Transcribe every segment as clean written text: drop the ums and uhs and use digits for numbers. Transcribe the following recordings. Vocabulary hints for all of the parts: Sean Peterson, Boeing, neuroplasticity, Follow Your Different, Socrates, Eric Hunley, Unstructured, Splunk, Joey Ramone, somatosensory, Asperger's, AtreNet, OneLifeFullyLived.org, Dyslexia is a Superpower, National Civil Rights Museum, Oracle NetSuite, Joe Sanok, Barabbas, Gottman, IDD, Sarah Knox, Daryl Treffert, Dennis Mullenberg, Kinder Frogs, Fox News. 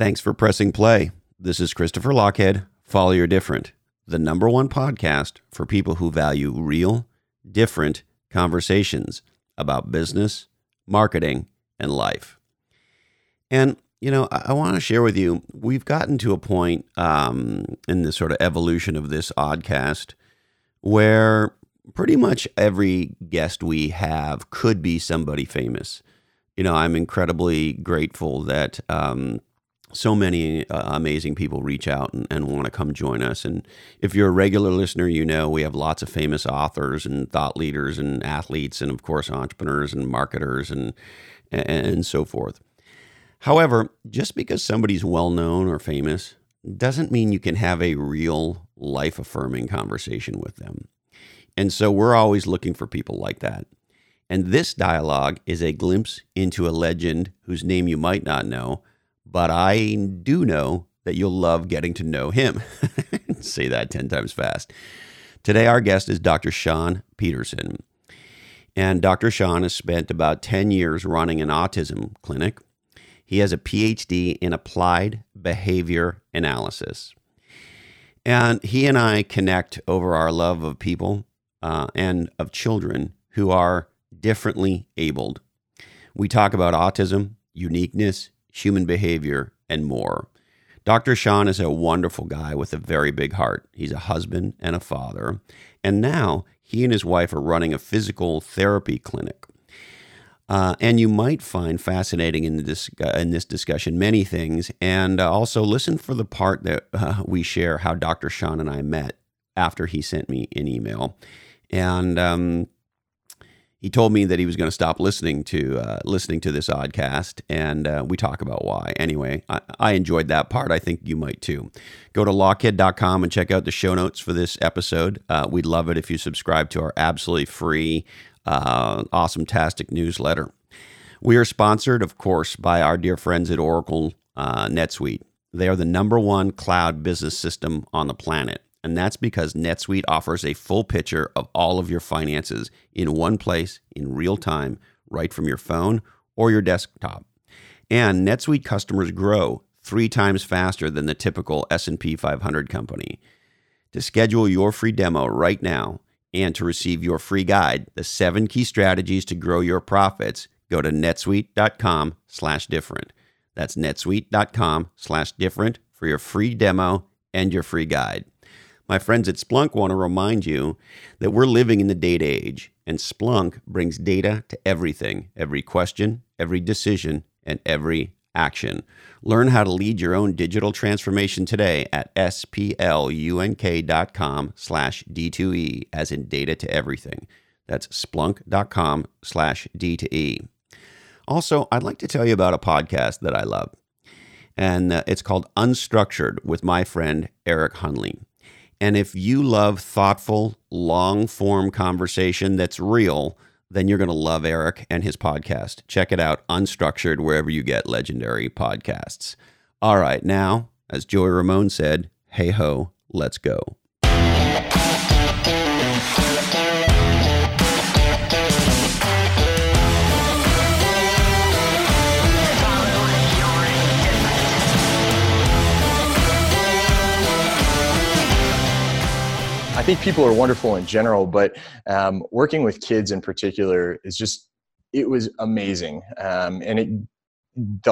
Thanks for pressing play. This is Christopher Lockhead, Follow Your Different, the #1 podcast for people who value real, different conversations about business, marketing, and life. And, you know, I want to share with you, we've gotten to a point in the sort of evolution of this oddcast where pretty much every guest we have could be somebody famous. You know, I'm incredibly grateful that so many amazing people reach out and want to come join us. And if you're a regular listener, you know we have lots of famous authors and thought leaders and athletes and, of course, entrepreneurs and marketers and so forth. However, just because somebody's well-known or famous doesn't mean you can have a real life-affirming conversation with them. And so we're always looking for people like that. And this dialogue is a glimpse into a legend whose name you might not know, but I do know that you'll love getting to know him. Say that 10 times fast. Today, our guest is Dr. Sean Peterson. And Dr. Sean has spent about 10 years running an autism clinic. He has a PhD in Applied Behavior Analysis. And he and I connect over our love of people and of children who are differently abled. We talk about autism, uniqueness, human behavior, and more. Dr. Sean is a wonderful guy with a very big heart. He's a husband and a father. And now he and his wife are running a physical therapy clinic. And you might find fascinating in this discussion many things, and also listen for the part that we share how Dr. Sean and I met after he sent me an email. And he told me that he was going to stop listening to this oddcast, and we talk about why. Anyway, I enjoyed that part. I think you might too. Go to lockhead.com and check out the show notes for this episode. We'd love it if you subscribe to our absolutely free awesome-tastic newsletter. We are sponsored, of course, by our dear friends at Oracle NetSuite. They are the #1 cloud business system on the planet, and that's because NetSuite offers a full picture of all of your finances in one place, in real time, right from your phone or your desktop. And NetSuite customers grow 3 times faster than the typical S&P 500 company. To schedule your free demo right now, and to receive your free guide, the 7 key strategies to grow your profits, go to netsuite.com/different. That's netsuite.com/different for your free demo and your free guide. My friends at Splunk want to remind you that we're living in the data age, and Splunk brings data to everything, every question, every decision, and every action. Learn how to lead your own digital transformation today at splunk.com/D2E, as in data to everything. That's splunk.com/D2E. Also, I'd like to tell you about a podcast that I love, and it's called Unstructured with my friend Eric Hunley. And if you love thoughtful, long-form conversation that's real, then you're going to love Eric and his podcast. Check it out, Unstructured, wherever you get legendary podcasts. All right, now, as Joey Ramone said, hey ho, let's go. I think people are wonderful in general, but working with kids in particular is it was amazing. The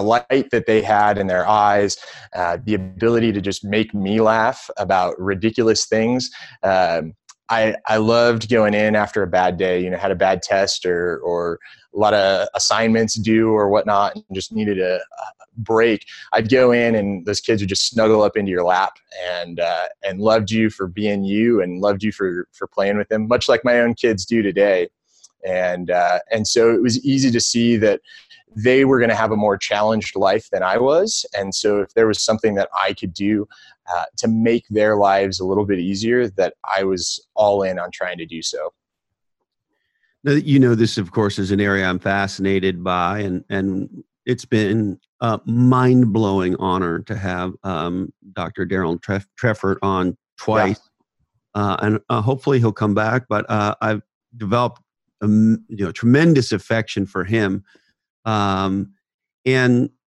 light that they had in their eyes, the ability to just make me laugh about ridiculous things. I loved going in after a bad day, you know, had a bad test or a lot of assignments due or whatnot, and just needed a break. I'd go in and those kids would just snuggle up into your lap and loved you for being you and loved you for playing with them, much like my own kids do today. And so it was easy to see that they were going to have a more challenged life than I was. And so if there was something that I could do to make their lives a little bit easier, that I was all in on trying to do so. Now, you know, this, of course, is an area I'm fascinated by, and it's been a mind-blowing honor to have Dr. Daryl Treffert on twice. Yeah. And hopefully he'll come back, but I've developed tremendous affection for him. And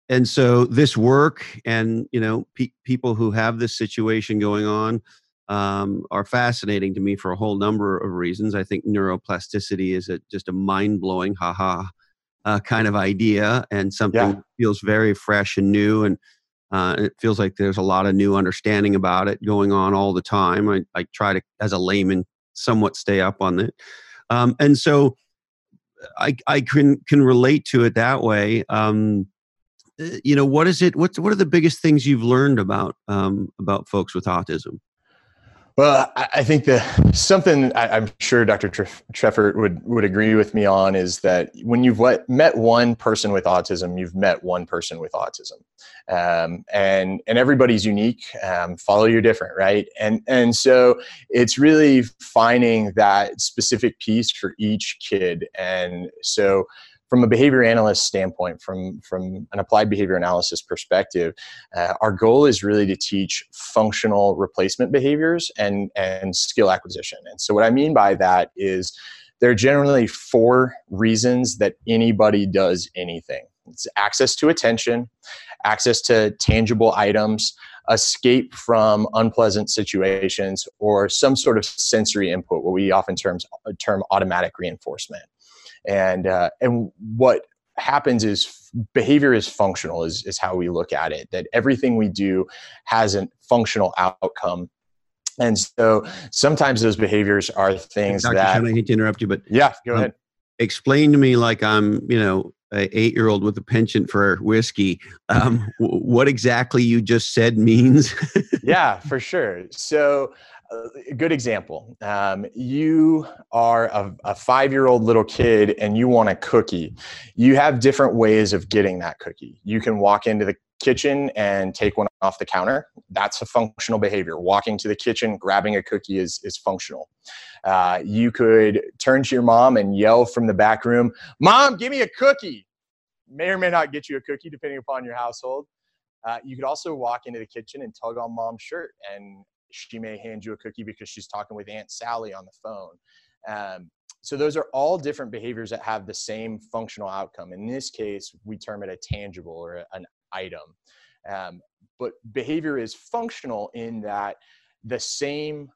And so this work and, you know, people who have this situation going on are fascinating to me for a whole number of reasons. I think neuroplasticity is just a mind-blowing, kind of idea, and something that feels very fresh and new. And it feels like there's a lot of new understanding about it going on all the time. I try to, as a layman, somewhat stay up on it. And so I can relate to it that way. You know, what is it? What are the biggest things you've learned about folks with autism? Well, I think something I'm sure Dr. Treffert would agree with me on is that when you've met one person with autism, you've met one person with autism, and everybody's unique. Follow your different, right? And so it's really finding that specific piece for each kid. And so from a behavior analyst standpoint, from an applied behavior analysis perspective, our goal is really to teach functional replacement behaviors and skill acquisition. And so what I mean by that is there are generally four reasons that anybody does anything. It's access to attention, access to tangible items, escape from unpleasant situations, or some sort of sensory input, what we often term automatic reinforcement. And what happens is behavior is functional is how we look at it, that everything we do has a functional outcome. And so sometimes those behaviors are things Dr. that... Sean, I hate to interrupt you, but... Yeah, go ahead. Explain to me, like I'm, you know, an 8-year-old with a penchant for whiskey, what exactly you just said means. Yeah, for sure. So... A good example. You are a 5-year-old little kid and you want a cookie. You have different ways of getting that cookie. You can walk into the kitchen and take one off the counter. That's a functional behavior. Walking to the kitchen, grabbing a cookie is functional. You could turn to your mom and yell from the back room, "Mom, give me a cookie." May or may not get you a cookie depending upon your household. You could also walk into the kitchen and tug on mom's shirt, and she may hand you a cookie because she's talking with Aunt Sally on the phone. So those are all different behaviors that have the same functional outcome. In this case, we term it a tangible or an item. But behavior is functional in that the same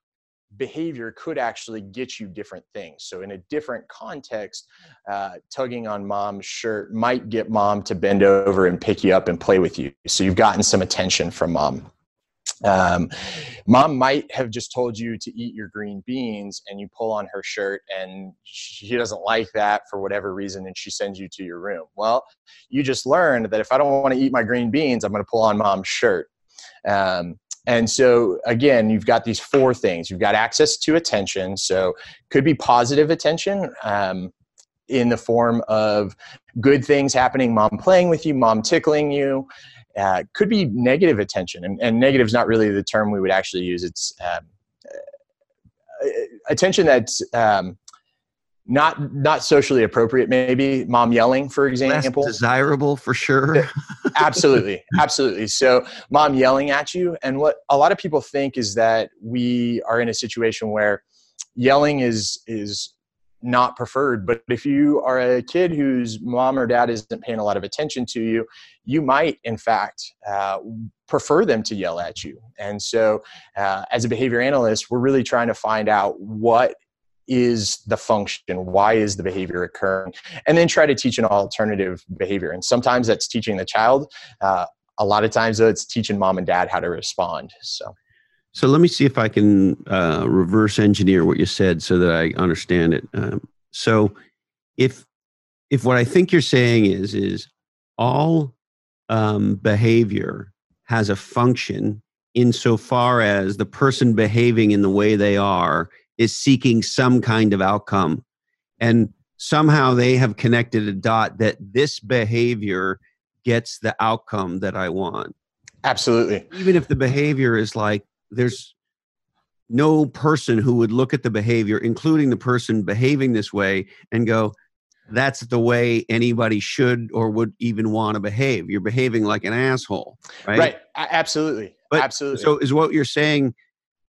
behavior could actually get you different things. So in a different context, tugging on mom's shirt might get mom to bend over and pick you up and play with you. So you've gotten some attention from mom. Mom might have just told you to eat your green beans, and you pull on her shirt and she doesn't like that for whatever reason, and she sends you to your room. Well, you just learned that if I don't want to eat my green beans, I'm going to pull on mom's shirt. And so again, you've got these four things. You've got access to attention. So could be positive attention, in the form of good things happening, mom playing with you, mom tickling you. Could be negative attention, and negative is not really the term we would actually use. It's attention that's not socially appropriate. Maybe mom yelling, for example. Less desirable, for sure. Absolutely, absolutely. So mom yelling at you, and what a lot of people think is that we are in a situation where yelling is not preferred. But if you are a kid whose mom or dad isn't paying a lot of attention to you, you might, in fact, prefer them to yell at you. And so as a behavior analyst, we're really trying to find out what is the function, why is the behavior occurring, and then try to teach an alternative behavior. And sometimes that's teaching the child. A lot of times, though, it's teaching mom and dad how to respond. So let me see if I can reverse engineer what you said so that I understand it. So if what I think you're saying is all behavior has a function insofar as the person behaving in the way they are is seeking some kind of outcome. And somehow they have connected a dot that this behavior gets the outcome that I want. Absolutely. Even if the behavior is like, there's no person who would look at the behavior, including the person behaving this way, and go, that's the way anybody should or would even want to behave. You're behaving like an asshole, right? Right. Absolutely. Absolutely. So is what you're saying,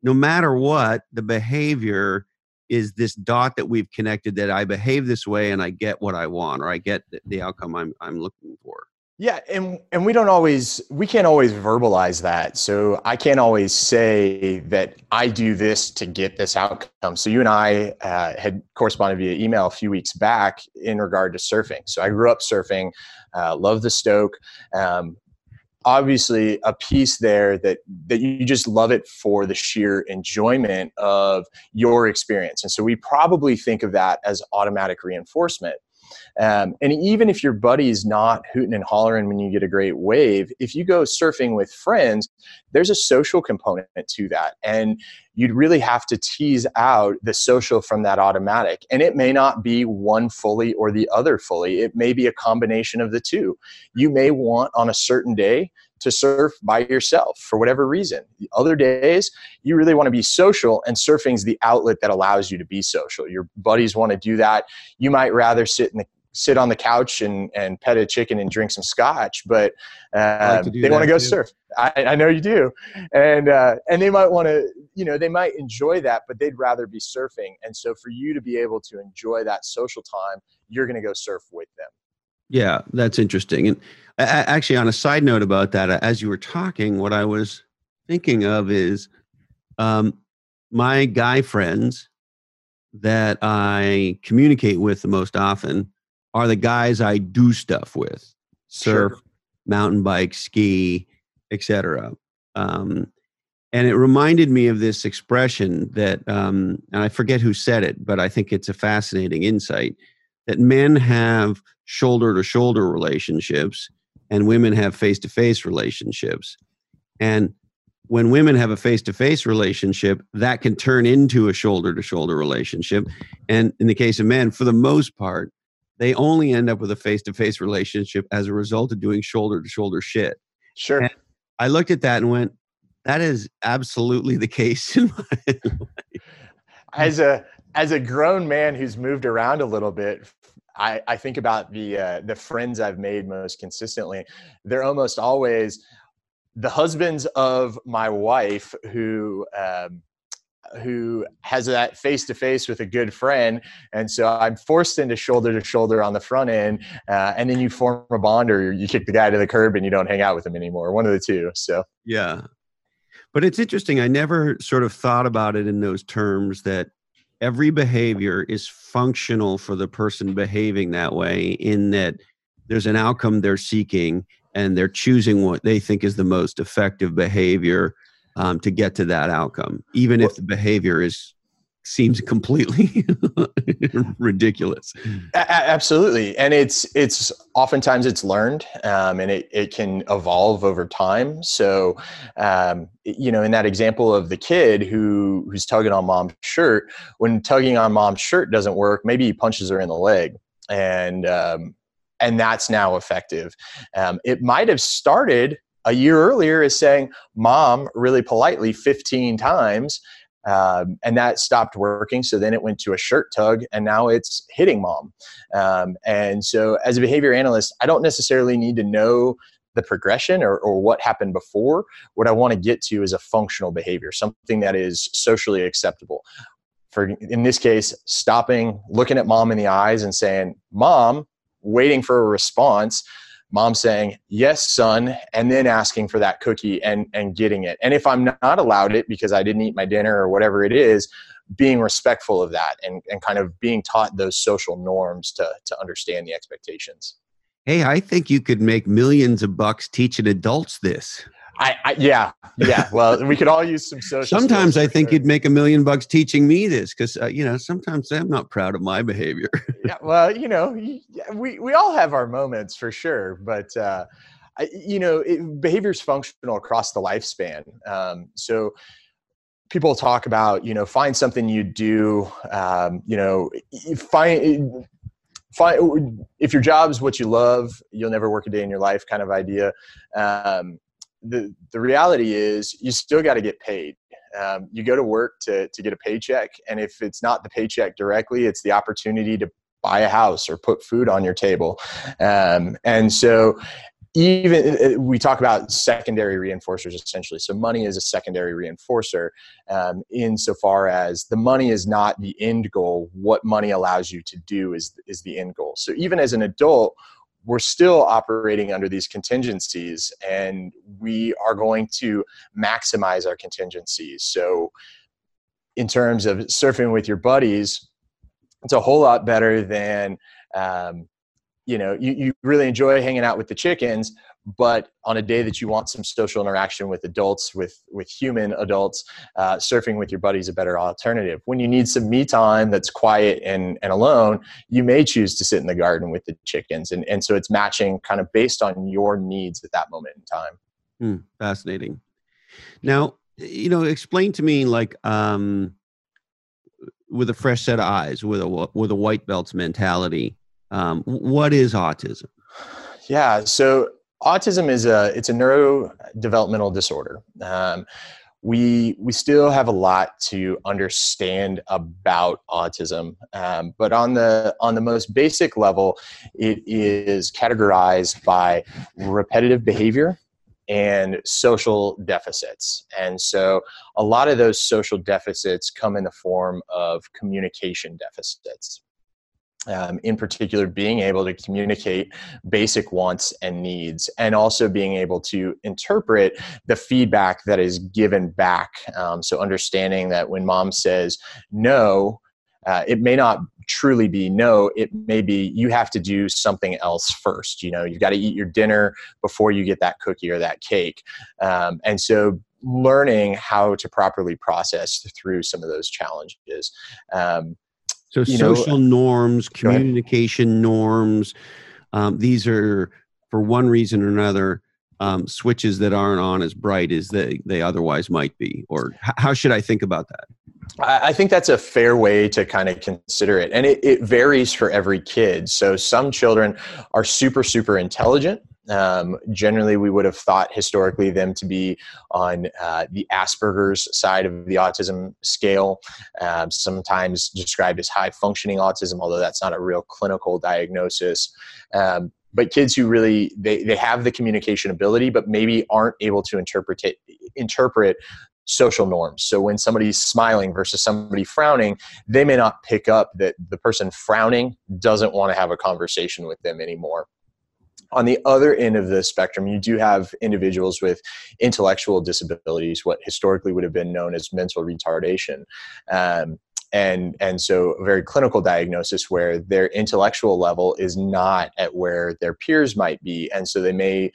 no matter what, the behavior is this dot that we've connected that I behave this way and I get what I want, or I get the outcome I'm looking for. Yeah, and we can't always verbalize that. So I can't always say that I do this to get this outcome. So you and I had corresponded via email a few weeks back in regard to surfing. So I grew up surfing, love the Stoke. Obviously a piece there that you just love it for the sheer enjoyment of your experience. And so we probably think of that as automatic reinforcement. And even if your buddy's not hooting and hollering when you get a great wave, if you go surfing with friends, there's a social component to that. And you'd really have to tease out the social from that automatic. And it may not be one fully or the other fully. It may be a combination of the two. You may want on a certain day to surf by yourself for whatever reason. The other days, you really want to be social, and surfing's the outlet that allows you to be social. Your buddies want to do that. You might rather sit on the couch and pet a chicken and drink some scotch, but they want to go surf. I know you do. And they might want to, they might enjoy that, but they'd rather be surfing. And so for you to be able to enjoy that social time, you're going to go surf with them. Yeah, that's interesting. And actually, on a side note about that, as you were talking, what I was thinking of is my guy friends that I communicate with the most often are the guys I do stuff with. Surf, sure. Mountain bike, ski, etc. And it reminded me of this expression that, and I forget who said it, but I think it's a fascinating insight, that men have shoulder-to-shoulder relationships and women have face-to-face relationships. And when women have a face-to-face relationship, that can turn into a shoulder-to-shoulder relationship. And in the case of men, for the most part, they only end up with a face-to-face relationship as a result of doing shoulder-to-shoulder shit. Sure. And I looked at that and went, that is absolutely the case in my life. As a grown man who's moved around a little bit, I think about the friends I've made most consistently. They're almost always the husbands of my wife who has that face-to-face with a good friend. And so I'm forced into shoulder-to-shoulder on the front end. And then you form a bond, or you kick the guy to the curb and you don't hang out with him anymore. One of the two. So yeah. But it's interesting. I never sort of thought about it in those terms, that every behavior is functional for the person behaving that way, in that there's an outcome they're seeking and they're choosing what they think is the most effective behavior to get to that outcome, even if the behavior seems completely ridiculous. Absolutely. And it's oftentimes it's learned, and it can evolve over time. So, in that example of the kid who's tugging on mom's shirt, when tugging on mom's shirt doesn't work, maybe he punches her in the leg, and that's now effective. It might've started a year earlier as saying mom really politely 15 times, and that stopped working. So then it went to a shirt tug, and now it's hitting mom. And so as a behavior analyst, I don't necessarily need to know the progression or what happened before. What I want to get to is a functional behavior, something that is socially acceptable. In this case, stopping, looking at mom in the eyes and saying, mom, waiting for a response, mom saying, yes, son, and then asking for that cookie and getting it. And if I'm not allowed it because I didn't eat my dinner or whatever it is, being respectful of that and kind of being taught those social norms to understand the expectations. Hey, I think you could make millions of bucks teaching adults this. Yeah. Well, we could all use some social. Sometimes I think you'd make $1 million bucks teaching me this, because sometimes I'm not proud of my behavior. Yeah. Well, we all have our moments for sure, but behavior's functional across the lifespan. So people talk about find something you do. Find if your job's what you love, you'll never work a day in your life, kind of idea. The reality is you still got to get paid. You go to work to get a paycheck. And if it's not the paycheck directly, it's the opportunity to buy a house or put food on your table. And so even we talk about secondary reinforcers, essentially. So money is a secondary reinforcer, insofar as the money is not the end goal. What money allows you to do is the end goal. So even as an adult, we're still operating under these contingencies, and we are going to maximize our contingencies. So in terms of surfing with your buddies, it's a whole lot better than, you really enjoy hanging out with the chickens, but on a day that you want some social interaction with adults, with human adults, surfing with your buddies is a better alternative. When you need some me time that's quiet and alone, you may choose to sit in the garden with the chickens. And so it's matching kind of based on your needs at that moment in time. Fascinating. Now, explain to me with a fresh set of eyes, with a white belt's mentality, what is autism? Yeah. So autism is a neurodevelopmental disorder. We still have a lot to understand about autism, but on the most basic level, it is categorized by repetitive behavior and social deficits. And so a lot of those social deficits come in the form of communication deficits. In particular, being able to communicate basic wants and needs, and also being able to interpret the feedback that is given back. So understanding that when mom says no, it may not truly be no, it may be you have to do something else first. You've got to eat your dinner before you get that cookie or that cake. And so learning how to properly process through some of those challenges. So social norms, communication norms, these are, for one reason or another, switches that aren't on as bright as they otherwise might be. Or how should I think about that? I think that's a fair way to kind of consider it. And it varies for every kid. So some children are super, super intelligent. Generally, we would have thought historically them to be on the Asperger's side of the autism scale, sometimes described as high-functioning autism, although that's not a real clinical diagnosis. But kids who really, they have the communication ability, but maybe aren't able to interpret social norms. So when somebody's smiling versus somebody frowning, they may not pick up that the person frowning doesn't want to have a conversation with them anymore. On the other end of the spectrum, you do have individuals with intellectual disabilities, what historically would have been known as mental retardation. And so a very clinical diagnosis where their intellectual level is not at where their peers might be. And so they may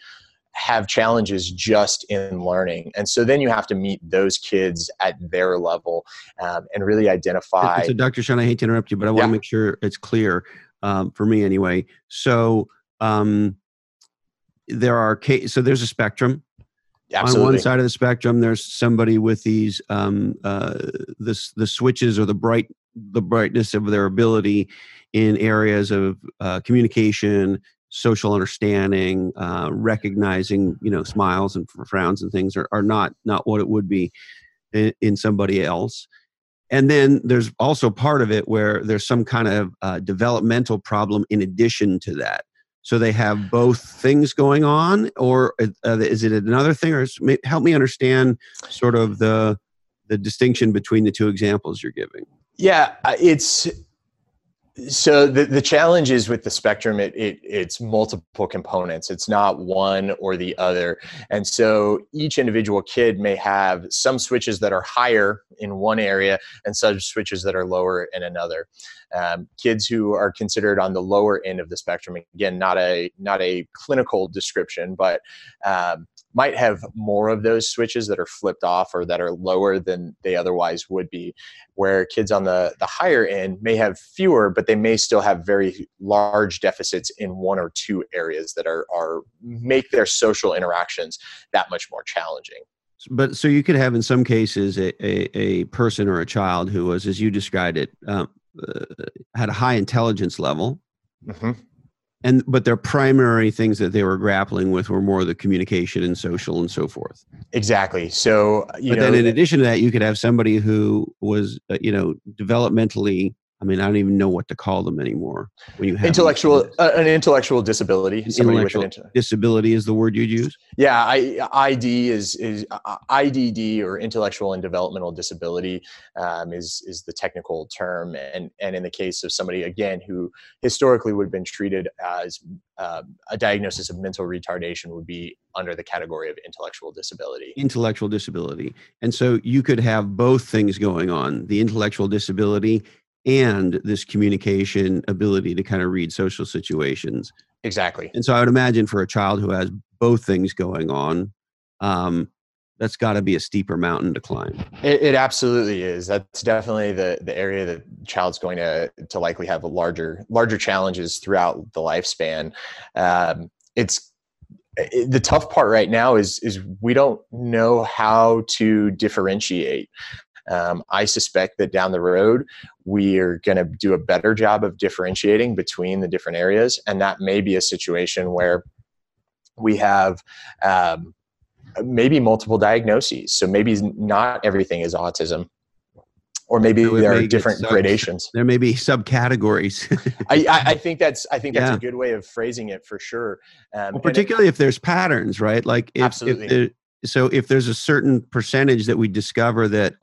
have challenges just in learning. And so then you have to meet those kids at their level and really identify. So Dr. Sean, I hate to interrupt you, but I want to make sure it's clear for me anyway. So there's a spectrum. Absolutely. On one side of the spectrum, there's somebody with these the switches or the brightness of their ability in areas of communication, social understanding, recognizing smiles and frowns and things are not what it would be in somebody else. And then there's also part of it where there's some kind of developmental problem in addition to that. So they have both things going on, or is it another thing? Or help me understand sort of the distinction between the two examples you're giving. Yeah, so the challenge is with the spectrum, it's multiple components. It's not one or the other. And so each individual kid may have some switches that are higher in one area and some switches that are lower in another. Kids who are considered on the lower end of the spectrum, again, not a clinical description, but might have more of those switches that are flipped off or that are lower than they otherwise would be, where kids on the higher end may have fewer, but they may still have very large deficits in one or two areas that are make their social interactions that much more challenging. But so you could have in some cases a person or a child who was, as you described it, had a high intelligence level. Mm-hmm. But their primary things that they were grappling with were more the communication and social and so forth. Exactly. So, but then in addition to that, you could have somebody who was, developmentally I mean, I don't even know what to call them anymore. When you have an intellectual disability. Disability is the word you'd use? Yeah, ID is IDD, or intellectual and developmental disability, is the technical term. And in the case of somebody, again, who historically would have been treated as a diagnosis of mental retardation would be under the category of intellectual disability. Intellectual disability. And so you could have both things going on, the intellectual disability and this communication ability to kind of read social situations. Exactly. And so I would imagine for a child who has both things going on, that's got to be a steeper mountain to climb. It absolutely is. That's definitely the area that the child's going to likely have larger challenges throughout the lifespan. The tough part right now is we don't know how to differentiate. I suspect that down the road, we are going to do a better job of differentiating between the different areas. And that may be a situation where we have maybe multiple diagnoses. So maybe not everything is autism, or maybe there are different gradations. There may be subcategories. I think that's a good way of phrasing it for sure. Well, particularly if there's patterns, right? Like so if there's a certain percentage that we discover that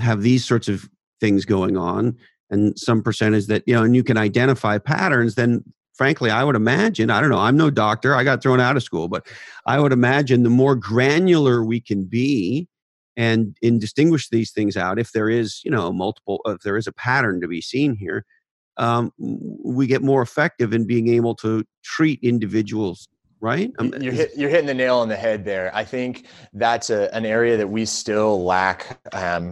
have these sorts of things going on, and some percentage that, and you can identify patterns, then frankly, I would imagine, I don't know, I'm no doctor, I got thrown out of school, but I would imagine the more granular we can be and distinguish these things out, if there is, if there is a pattern to be seen here, we get more effective in being able to treat individuals. Right? You're hitting the nail on the head there. I think that's an area that we still lack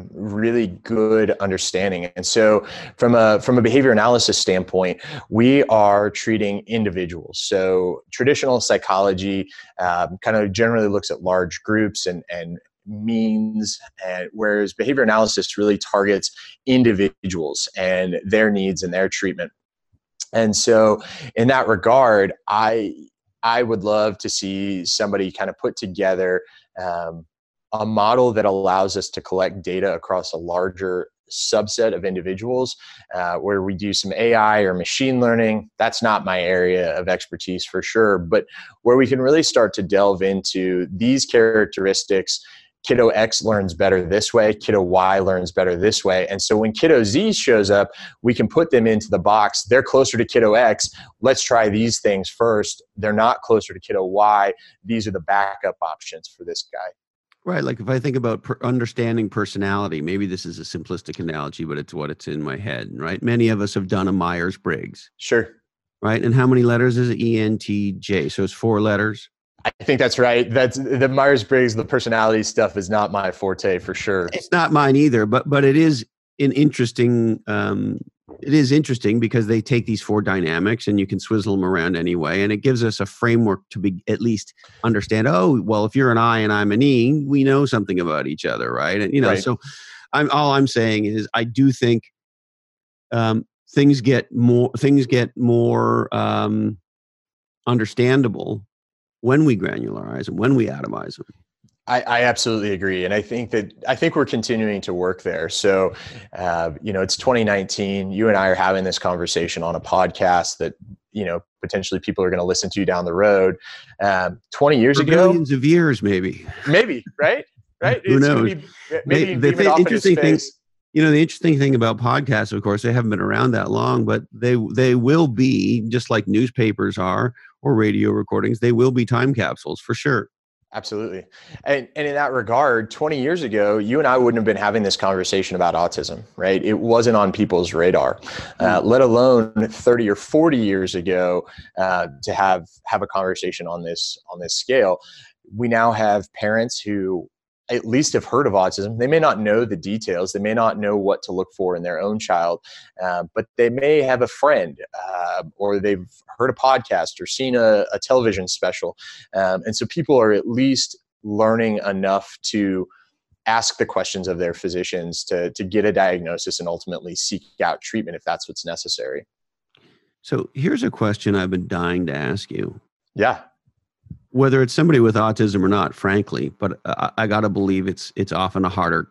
really good understanding. And so from a behavior analysis standpoint, we are treating individuals. So traditional psychology kind of generally looks at large groups and means, whereas behavior analysis really targets individuals and their needs and their treatment. And so in that regard, I would love to see somebody kind of put together a model that allows us to collect data across a larger subset of individuals, where we do some AI or machine learning. That's not my area of expertise for sure, but where we can really start to delve into these characteristics. Kiddo X learns better this way, kiddo Y learns better this way. And so when kiddo Z shows up, we can put them into the box. They're closer to kiddo X. Let's try these things first. They're not closer to kiddo Y. These are the backup options for this guy. Right. Like if I think about understanding personality, maybe this is a simplistic analogy, but it's in my head, right? Many of us have done a Myers-Briggs. Sure. Right. And how many letters is it? ENTJ. So it's 4 letters. I think that's right. That's the Myers-Briggs, the personality stuff is not my forte for sure. It's not mine either, but it is an interesting, because they take these 4 dynamics and you can swizzle them around anyway. And it gives us a framework to be at least understand, oh, well, if you're an I and I'm an E, we know something about each other. Right. And right. So all I'm saying is I do think, things get more understandable when we granularize them, when we atomize them. I absolutely agree. And I think we're continuing to work there. So, it's 2019, you and I are having this conversation on a podcast that, potentially people are going to listen to down the road. 20 years ago, millions of years, maybe, right? Right. Who knows? The interesting thing about podcasts, of course, they haven't been around that long, but they will be, just like newspapers are or radio recordings, they will be time capsules for sure. Absolutely. And in that regard, 20 years ago, you and I wouldn't have been having this conversation about autism, right? It wasn't on people's radar, let alone 30 or 40 years ago to have a conversation on this scale. We now have parents who at least have heard of autism. They may not know the details. They may not know what to look for in their own child, but they may have a friend or they've heard a podcast or seen a television special. And so people are at least learning enough to ask the questions of their physicians to get a diagnosis and ultimately seek out treatment if that's what's necessary. So here's a question I've been dying to ask you. Yeah. Whether it's somebody with autism or not, frankly, but I gotta believe it's often a harder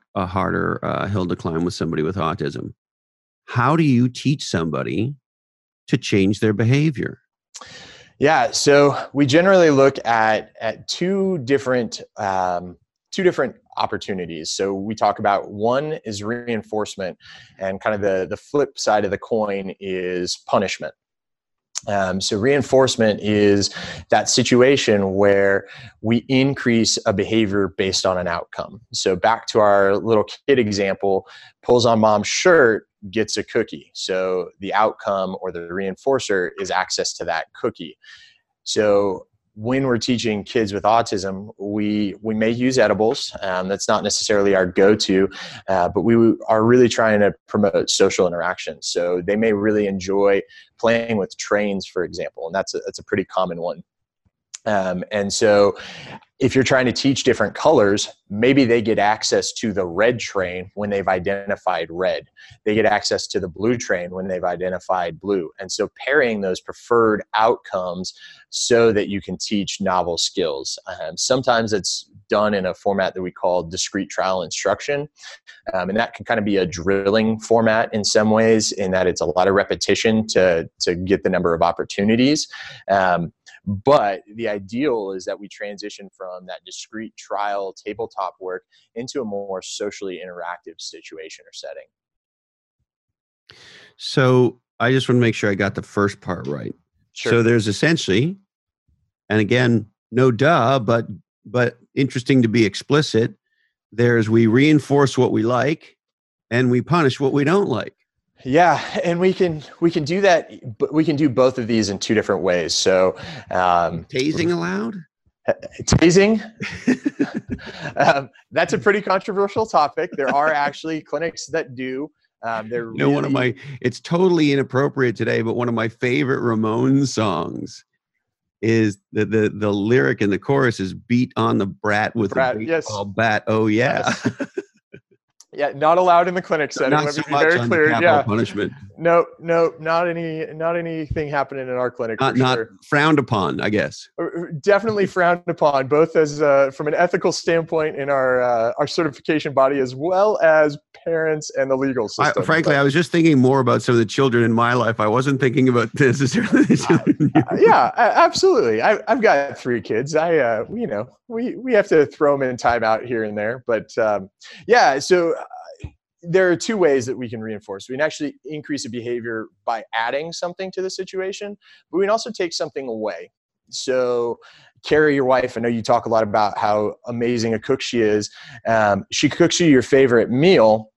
hill to climb with somebody with autism. how do you teach somebody to change their behavior? Yeah, so we generally look at two different opportunities. So we talk about, one is reinforcement, and kind of the flip side of the coin is punishment. So reinforcement is that situation where we increase a behavior based on an outcome. So back to our little kid example, pulls on mom's shirt, gets a cookie. So the outcome or the reinforcer is access to that cookie. So when we're teaching kids with autism, we may use edibles. That's not necessarily our go-to, but we are really trying to promote social interaction. So they may really enjoy playing with trains, for example, and that's a pretty common one. And so if you're trying to teach different colors, maybe they get access to the red train when they've identified red. They get access to the blue train when they've identified blue. And so pairing those preferred outcomes so that you can teach novel skills. Sometimes it's done in a format that we call discrete trial instruction. And that can kind of be a drilling format in some ways, in that it's a lot of repetition to get the number of opportunities. But the ideal is that we transition from that discrete trial tabletop work into a more socially interactive situation or setting. So I just want to make sure I got the first part right. Sure. So there's essentially, and again, no duh, but interesting to be explicit, there's we reinforce what we like and we punish what we don't like. Yeah, and we can do that, but we can do both of these in two different ways. So, tasing allowed? Tasing? That's a pretty controversial topic. There are actually clinics that do. It's totally inappropriate today, but one of my favorite Ramones songs is the lyric in the chorus is "beat on the brat with a baseball bat." Oh yeah. Yes. Yeah, not allowed in the clinic setting. Not so much very clear. Yeah. Punishment. No, not anything happening in our clinic. Not frowned upon, I guess. Definitely frowned upon, both as from an ethical standpoint in our certification body, as well as parents and the legal system. Frankly, I was just thinking more about some of the children in my life. I wasn't thinking about necessarily the children. Yeah, absolutely. I've got three kids. We have to throw them in time out here and there, but yeah. So. There are two ways that we can reinforce. We can actually increase a behavior by adding something to the situation, but we can also take something away. So Carrie, your wife, I know you talk a lot about how amazing a cook she is. She cooks you your favorite meal,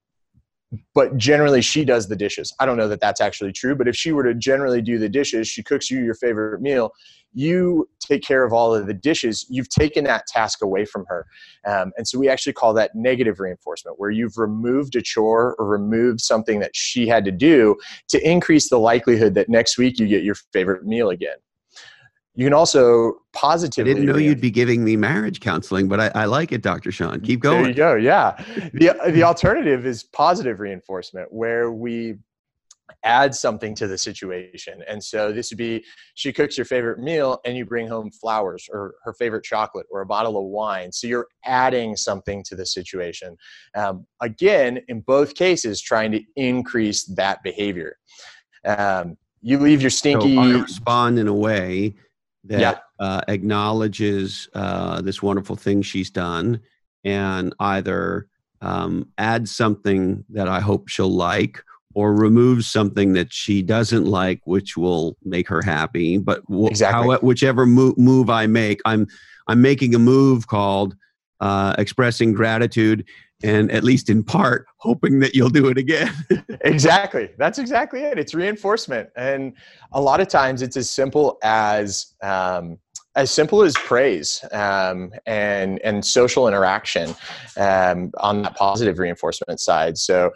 but generally she does the dishes. I don't know that that's actually true, but if she were to generally do the dishes, she cooks you your favorite meal, you take care of all of the dishes, you've taken that task away from her. And so we actually call that negative reinforcement, where you've removed a chore or removed something that she had to do to increase the likelihood that next week you get your favorite meal again. You can also positively... I didn't know you'd be giving me marriage counseling, but I like it, Dr. Sean. Keep going. There you go, yeah. The alternative is positive reinforcement, where we add something to the situation. And so this would be, she cooks your favorite meal and you bring home flowers or her favorite chocolate or a bottle of wine. So you're adding something to the situation. Again, in both cases, trying to increase that behavior. You leave your stinky... So I respond in a way... that acknowledges this wonderful thing she's done and either adds something that I hope she'll like or removes something that she doesn't like, which will make her happy. But whichever move I make, I'm making a move called expressing gratitude and, at least in part, hoping that you'll do it again. Exactly. That's exactly it. It's reinforcement. And a lot of times it's as simple as praise and social interaction on that positive reinforcement side. So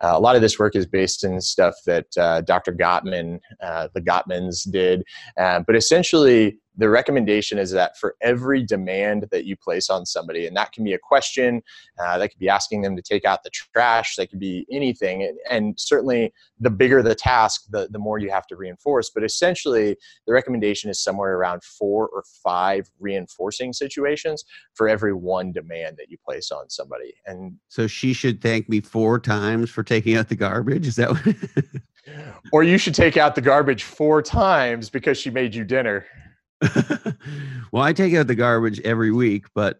a lot of this work is based in stuff that Dr. Gottman, the Gottmans did. But essentially the recommendation is that for every demand that you place on somebody, and that can be a question, that could be asking them to take out the trash, that could be anything. And certainly the bigger the task, the more you have to reinforce. But essentially, the recommendation is somewhere around 4 or 5 reinforcing situations for every one demand that you place on somebody. And so she should thank me 4 times for taking out the garbage? Is that what? Or you should take out the garbage 4 times because she made you dinner. Well, I take out the garbage every week, but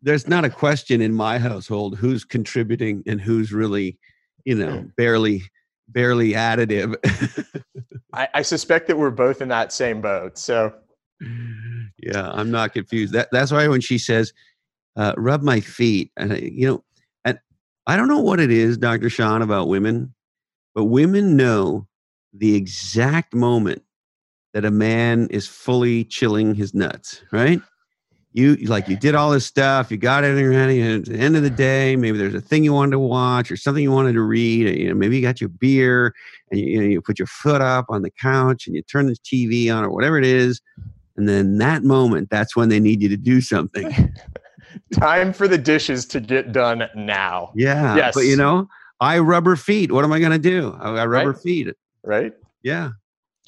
there's not a question in my household who's contributing and who's really, you know, barely additive. I suspect that we're both in that same boat. So, yeah, I'm not confused. That's why when she says, "Rub my feet," and I don't know what it is, Dr. Sean, about women, but women know the exact moment that a man is fully chilling his nuts, right? You did all this stuff, you got everything ready, and at the end of the day, maybe there's a thing you wanted to watch or something you wanted to read, and, maybe you got your beer, and you put your foot up on the couch, and you turn the TV on or whatever it is, and then that moment, that's when they need you to do something. Time for the dishes to get done now. Yeah, yes. But I rub her feet. What am I going to do? I rub her feet. Right? Yeah.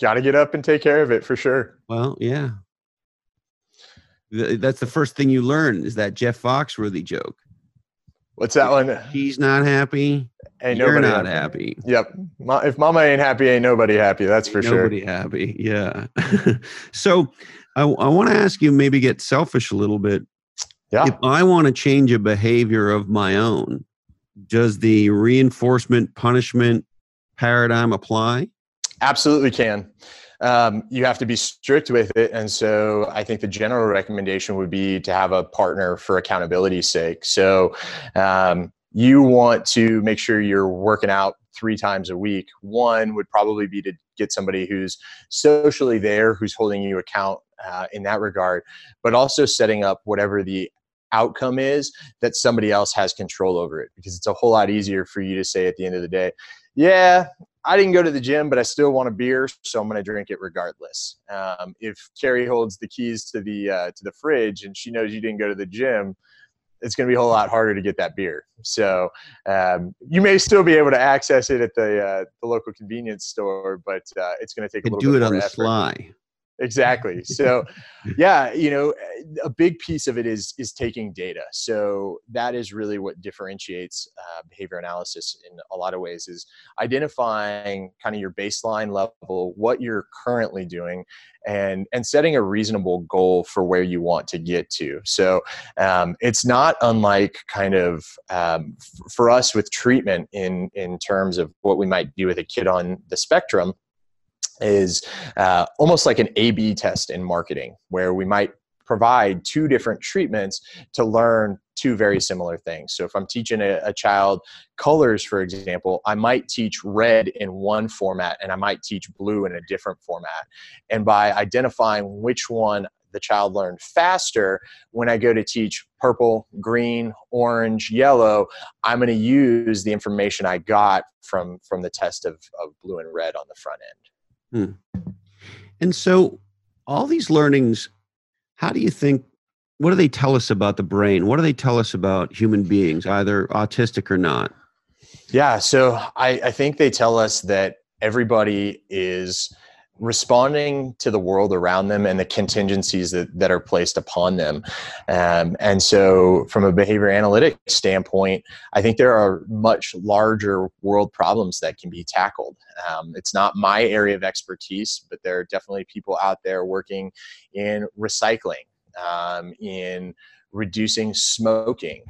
Got to get up and take care of it for sure. Well, yeah. That's the first thing you learn is that Jeff Foxworthy joke. What's that one? He's not happy. Ain't you're nobody not happy. Yep. If mama ain't happy, ain't nobody happy. That's for sure. Nobody happy. Yeah. So I want to ask you, maybe get selfish a little bit. Yeah. If I want to change a behavior of my own, does the reinforcement punishment paradigm apply? Absolutely can. You have to be strict with it. And so I think the general recommendation would be to have a partner for accountability's sake. So you want to make sure you're working out 3 times a week. One would probably be to get somebody who's socially there, who's holding you account in that regard, but also setting up whatever the outcome is that somebody else has control over it, because it's a whole lot easier for you to say at the end of the day, yeah, I didn't go to the gym, but I still want a beer, so I'm going to drink it regardless. If Carrie holds the keys to the fridge and she knows you didn't go to the gym, it's going to be a whole lot harder to get that beer. So you may still be able to access it at the local convenience store, but it's going to take a little bit more effort. Do it on the fly. Exactly. So yeah, a big piece of it is taking data. So that is really what differentiates behavior analysis in a lot of ways, is identifying kind of your baseline level, what you're currently doing, and setting a reasonable goal for where you want to get to. So it's not unlike kind of for us with treatment in terms of what we might do with a kid on the spectrum, is almost like an A/B test in marketing, where we might provide 2 different treatments to learn 2 very similar things. So if I'm teaching a child colors, for example, I might teach red in one format and I might teach blue in a different format. And by identifying which one the child learned faster, when I go to teach purple, green, orange, yellow, I'm going to use the information I got from the test of blue and red on the front end. Hmm. And so all these learnings, how do you think, what do they tell us about the brain? What do they tell us about human beings, either autistic or not? Yeah, so I think they tell us that everybody is responding to the world around them and the contingencies that are placed upon them. And so from a behavior analytic standpoint, I think there are much larger world problems that can be tackled. It's not my area of expertise, but there are definitely people out there working in recycling, in reducing smoking.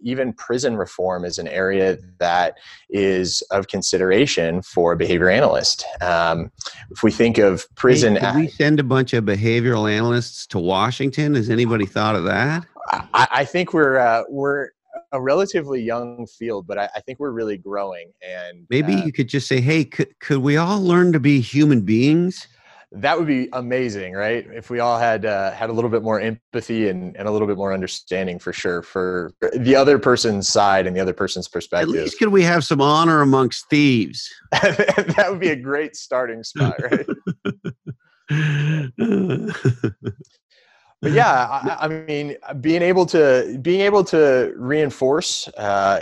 Even prison reform is an area that is of consideration for a behavior analyst. If we think of prison... Hey, we send a bunch of behavioral analysts to Washington? Has anybody thought of that? I think we're a relatively young field, but I think we're really growing. And maybe you could just say, hey, could we all learn to be human beings? That would be amazing, right? If we all had a little bit more empathy and a little bit more understanding, for sure, for the other person's side and the other person's perspective. At least could we have some honor amongst thieves? That would be a great starting spot, right? But yeah, I mean, being able to reinforce,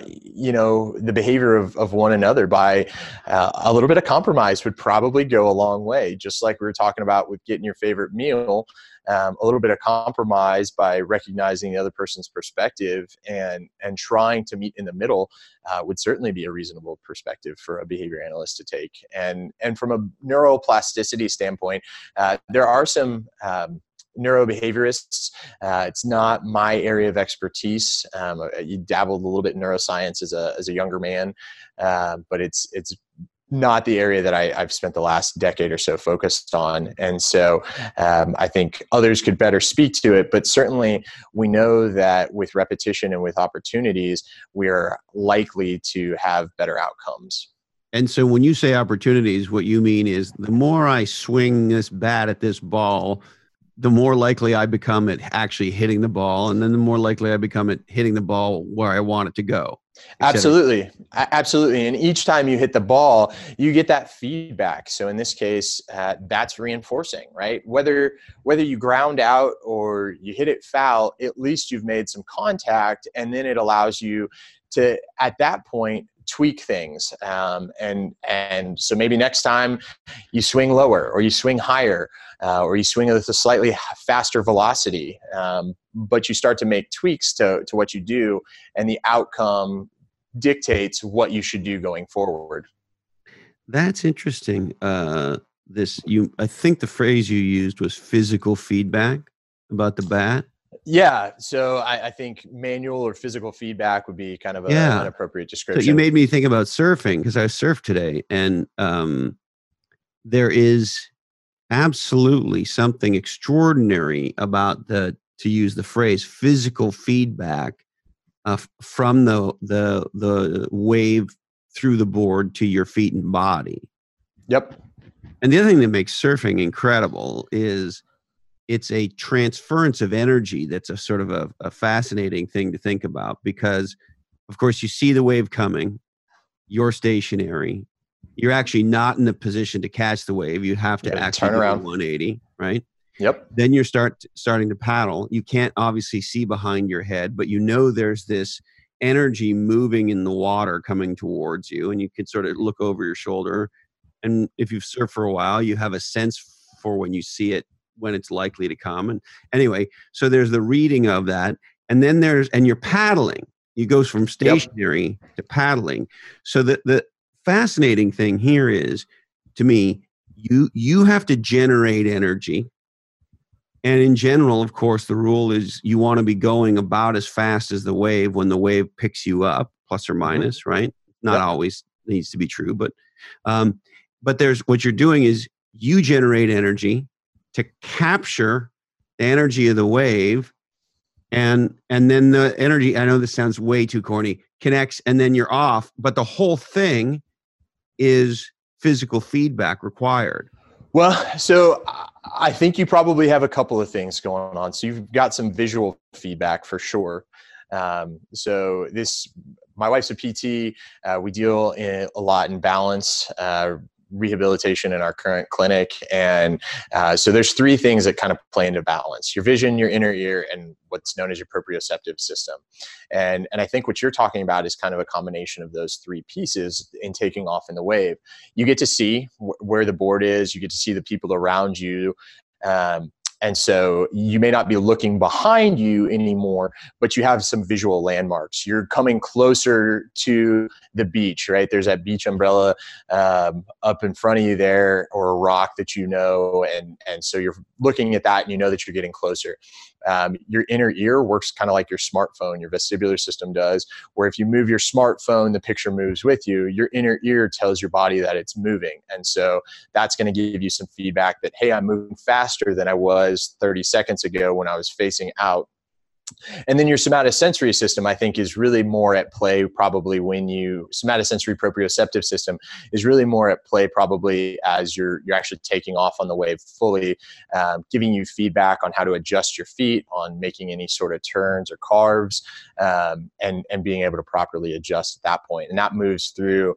you know, the behavior of one another by a little bit of compromise would probably go a long way. Just like we were talking about with getting your favorite meal, a little bit of compromise by recognizing the other person's perspective and trying to meet in the middle would certainly be a reasonable perspective for a behavior analyst to take. And from a neuroplasticity standpoint, there are some neurobehaviorists. It's not my area of expertise. You dabbled a little bit in neuroscience as a younger man, but it's not the area that I've spent the last decade or so focused on. And so I think others could better speak to it, but certainly we know that with repetition and with opportunities, we're likely to have better outcomes. And so when you say opportunities, what you mean is the more I swing this bat at this ball, the more likely I become at actually hitting the ball, and then the more likely I become at hitting the ball where I want it to go. Absolutely. Absolutely. And each time you hit the ball, you get that feedback. So in this case, that's reinforcing, right? Whether you ground out or you hit it foul, at least you've made some contact, and then it allows you to, at that point, tweak things. And so maybe next time you swing lower or you swing higher or you swing with a slightly faster velocity, but you start to make tweaks to what you do, and the outcome dictates what you should do going forward. That's interesting. I think the phrase you used was physical feedback about the bat. Yeah. So I think manual or physical feedback would be kind of an appropriate description. So you made me think about surfing, because I surfed today, and there is absolutely something extraordinary about the, to use the phrase, physical feedback from the wave through the board to your feet and body. Yep. And the other thing that makes surfing incredible is it's a transference of energy. That's a sort of a fascinating thing to think about, because, of course, you see the wave coming, you're stationary, you're actually not in the position to catch the wave. You have to actually turn around 180, right? Yep. Then you're starting to paddle. You can't obviously see behind your head, but you know there's this energy moving in the water coming towards you, and you can sort of look over your shoulder. And if you've surfed for a while, you have a sense for when you see it, when it's likely to come. And anyway, so there's the reading of that. And then you're paddling. You go from stationary to paddling. So the fascinating thing here is, to me, you have to generate energy. And in general, of course, the rule is you want to be going about as fast as the wave when the wave picks you up, plus or minus, right? Not always needs to be true, but there's, what you're doing is you generate energy to capture the energy of the wave, and then the energy, I know this sounds way too corny, connects, and then you're off. But the whole thing is physical feedback required. Well, so I think you probably have a couple of things going on. So you've got some visual feedback for sure. So this, my wife's a PT. We deal a lot in balance, rehabilitation in our current clinic. And so there's three things that kind of play into balance: your vision, your inner ear, and what's known as your proprioceptive system. And I think what you're talking about is kind of a combination of those three pieces in taking off in the wave. You get to see where the board is, you get to see the people around you. And so you may not be looking behind you anymore, but you have some visual landmarks. You're coming closer to the beach, right? There's that beach umbrella up in front of you there, or a rock that you know. And so you're looking at that, and you know that you're getting closer. Your inner ear works kind of like your smartphone, your vestibular system does, where if you move your smartphone, the picture moves with you. Your inner ear tells your body that it's moving. And so that's going to give you some feedback that, hey, I'm moving faster than I was 30 seconds ago when I was facing out. And then your somatosensory system, I think, is really more at play probably when you, somatosensory proprioceptive system is really more at play probably as you're actually taking off on the wave fully, giving you feedback on how to adjust your feet, on making any sort of turns or carves, and being able to properly adjust at that point. And that moves through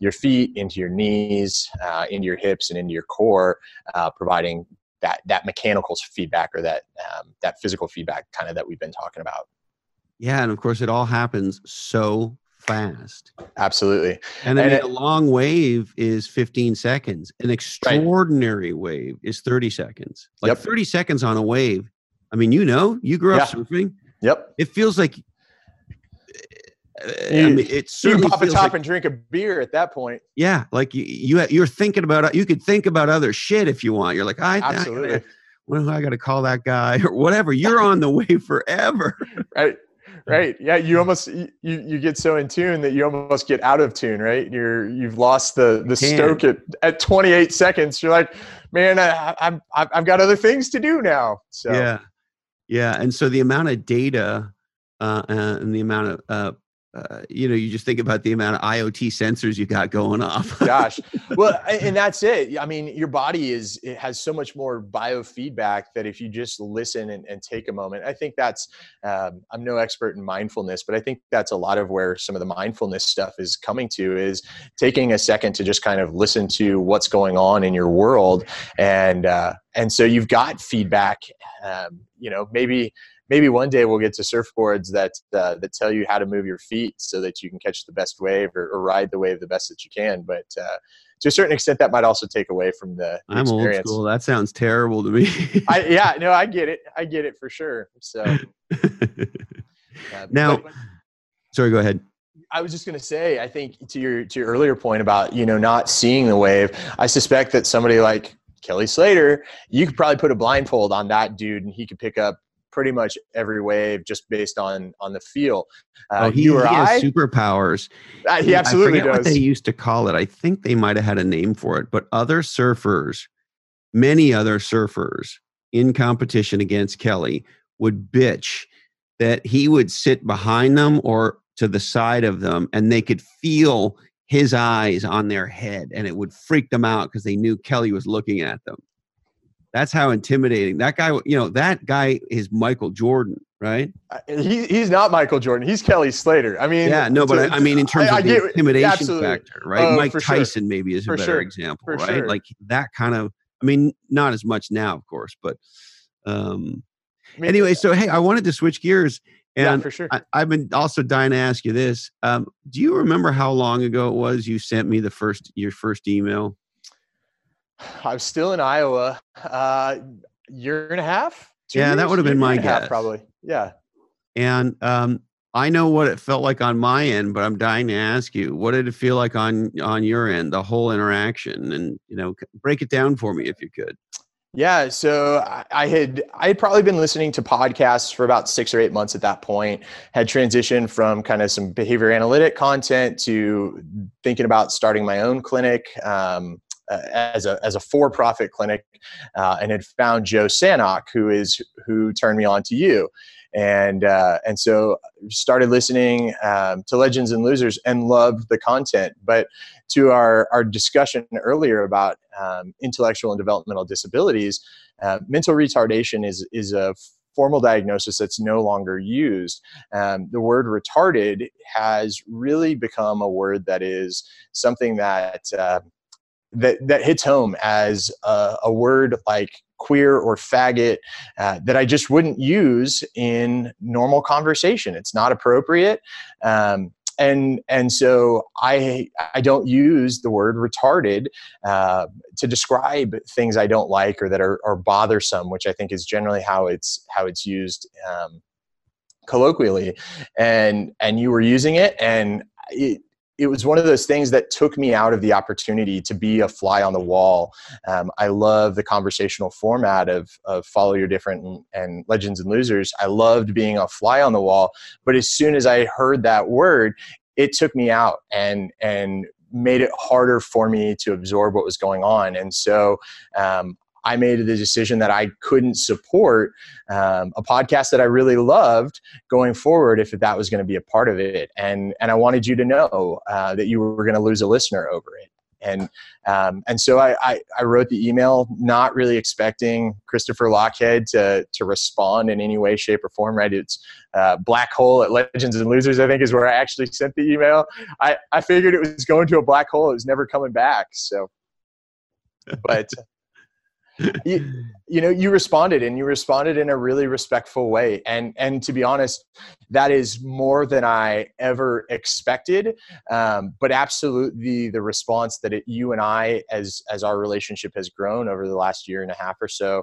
your feet, into your knees, into your hips, and into your core, providing that mechanical feedback or that physical feedback kind of that we've been talking about. Yeah. And of course it all happens so fast. Absolutely. And I mean, a long wave is 15 seconds. An extraordinary wave is 30 seconds. Like 30 seconds on a wave. I mean, you grew up surfing. Yep. It feels like, I mean, it certainly pop a top like, and drink a beer at that point. Yeah. Like you're thinking about, you could think about other shit if you want. You're like, absolutely. Well, I got to call that guy or whatever. You're on the wave forever. Right. Right. Yeah. You almost, you get so in tune that you almost get out of tune, right? You've lost the stoke at 28 seconds. You're like, man, I've got other things to do now. So, yeah. And so the amount of data, and the amount of, you just think about the amount of IoT sensors you got going off. Gosh. Well, and that's it. I mean, your body has so much more biofeedback that if you just listen and take a moment, I think that's, I'm no expert in mindfulness, but I think that's a lot of where some of the mindfulness stuff is coming to, is taking a second to just kind of listen to what's going on in your world. And so you've got feedback, maybe one day we'll get to surfboards that tell you how to move your feet so that you can catch the best wave or ride the wave the best that you can. But to a certain extent, that might also take away from the experience. I'm old school. That sounds terrible to me. I get it. I get it for sure. So sorry, go ahead. I was just going to say, I think to your earlier point about, not seeing the wave, I suspect that somebody like Kelly Slater, you could probably put a blindfold on that dude and he could pick up pretty much every wave just based on the feel. He has superpowers. He absolutely does. I forget what they used to call it. I think they might have had a name for it, but many other surfers in competition against Kelly would bitch that he would sit behind them or to the side of them and they could feel his eyes on their head and it would freak them out because they knew Kelly was looking at them. That's how intimidating that guy, that guy is Michael Jordan, right? He's not Michael Jordan. He's Kelly Slater. I mean, in terms of the intimidation factor, right? Mike Tyson maybe is a better example, right? Like that kind of, I mean, not as much now, of course, but anyway, so, hey, I wanted to switch gears and I've been also dying to ask you this. Do you remember how long ago it was you sent me your first email? I was still in Iowa, year and a half. Yeah, that would have been my guess. Probably. Yeah. And I know what it felt like on my end, but I'm dying to ask you, what did it feel like on your end, the whole interaction? And, break it down for me if you could. Yeah. So I had probably been listening to podcasts for about 6 or 8 months at that point, had transitioned from kind of some behavior analytic content to thinking about starting my own clinic, as a for-profit clinic, and had found Joe Sanok, who turned me on to you, and so started listening to Legends and Losers and loved the content. But to our discussion earlier about intellectual and developmental disabilities, mental retardation is a formal diagnosis that's no longer used. The word retarded has really become a word that is something that hits home as a word like queer or faggot that I just wouldn't use in normal conversation. It's not appropriate. And so I don't use the word retarded to describe things I don't like or that are bothersome, which I think is generally how it's used colloquially. And you were using it, and it was one of those things that took me out of the opportunity to be a fly on the wall. I love the conversational format of Follow Your Different and Legends and Losers. I loved being a fly on the wall, but as soon as I heard that word, it took me out and made it harder for me to absorb what was going on. And so, I made the decision that I couldn't support a podcast that I really loved going forward if that was going to be a part of it. And I wanted you to know that you were going to lose a listener over it. And so I wrote the email, not really expecting Christopher Lockhead to respond in any way, shape, or form, right? It's black hole at Legends and Losers, I think, is where I actually sent the email. I figured it was going to a black hole. It was never coming back. So, but... You responded, and you responded in a really respectful way. And to be honest, that is more than I ever expected. But absolutely the response that you and I, as our relationship has grown over the last year and a half or so,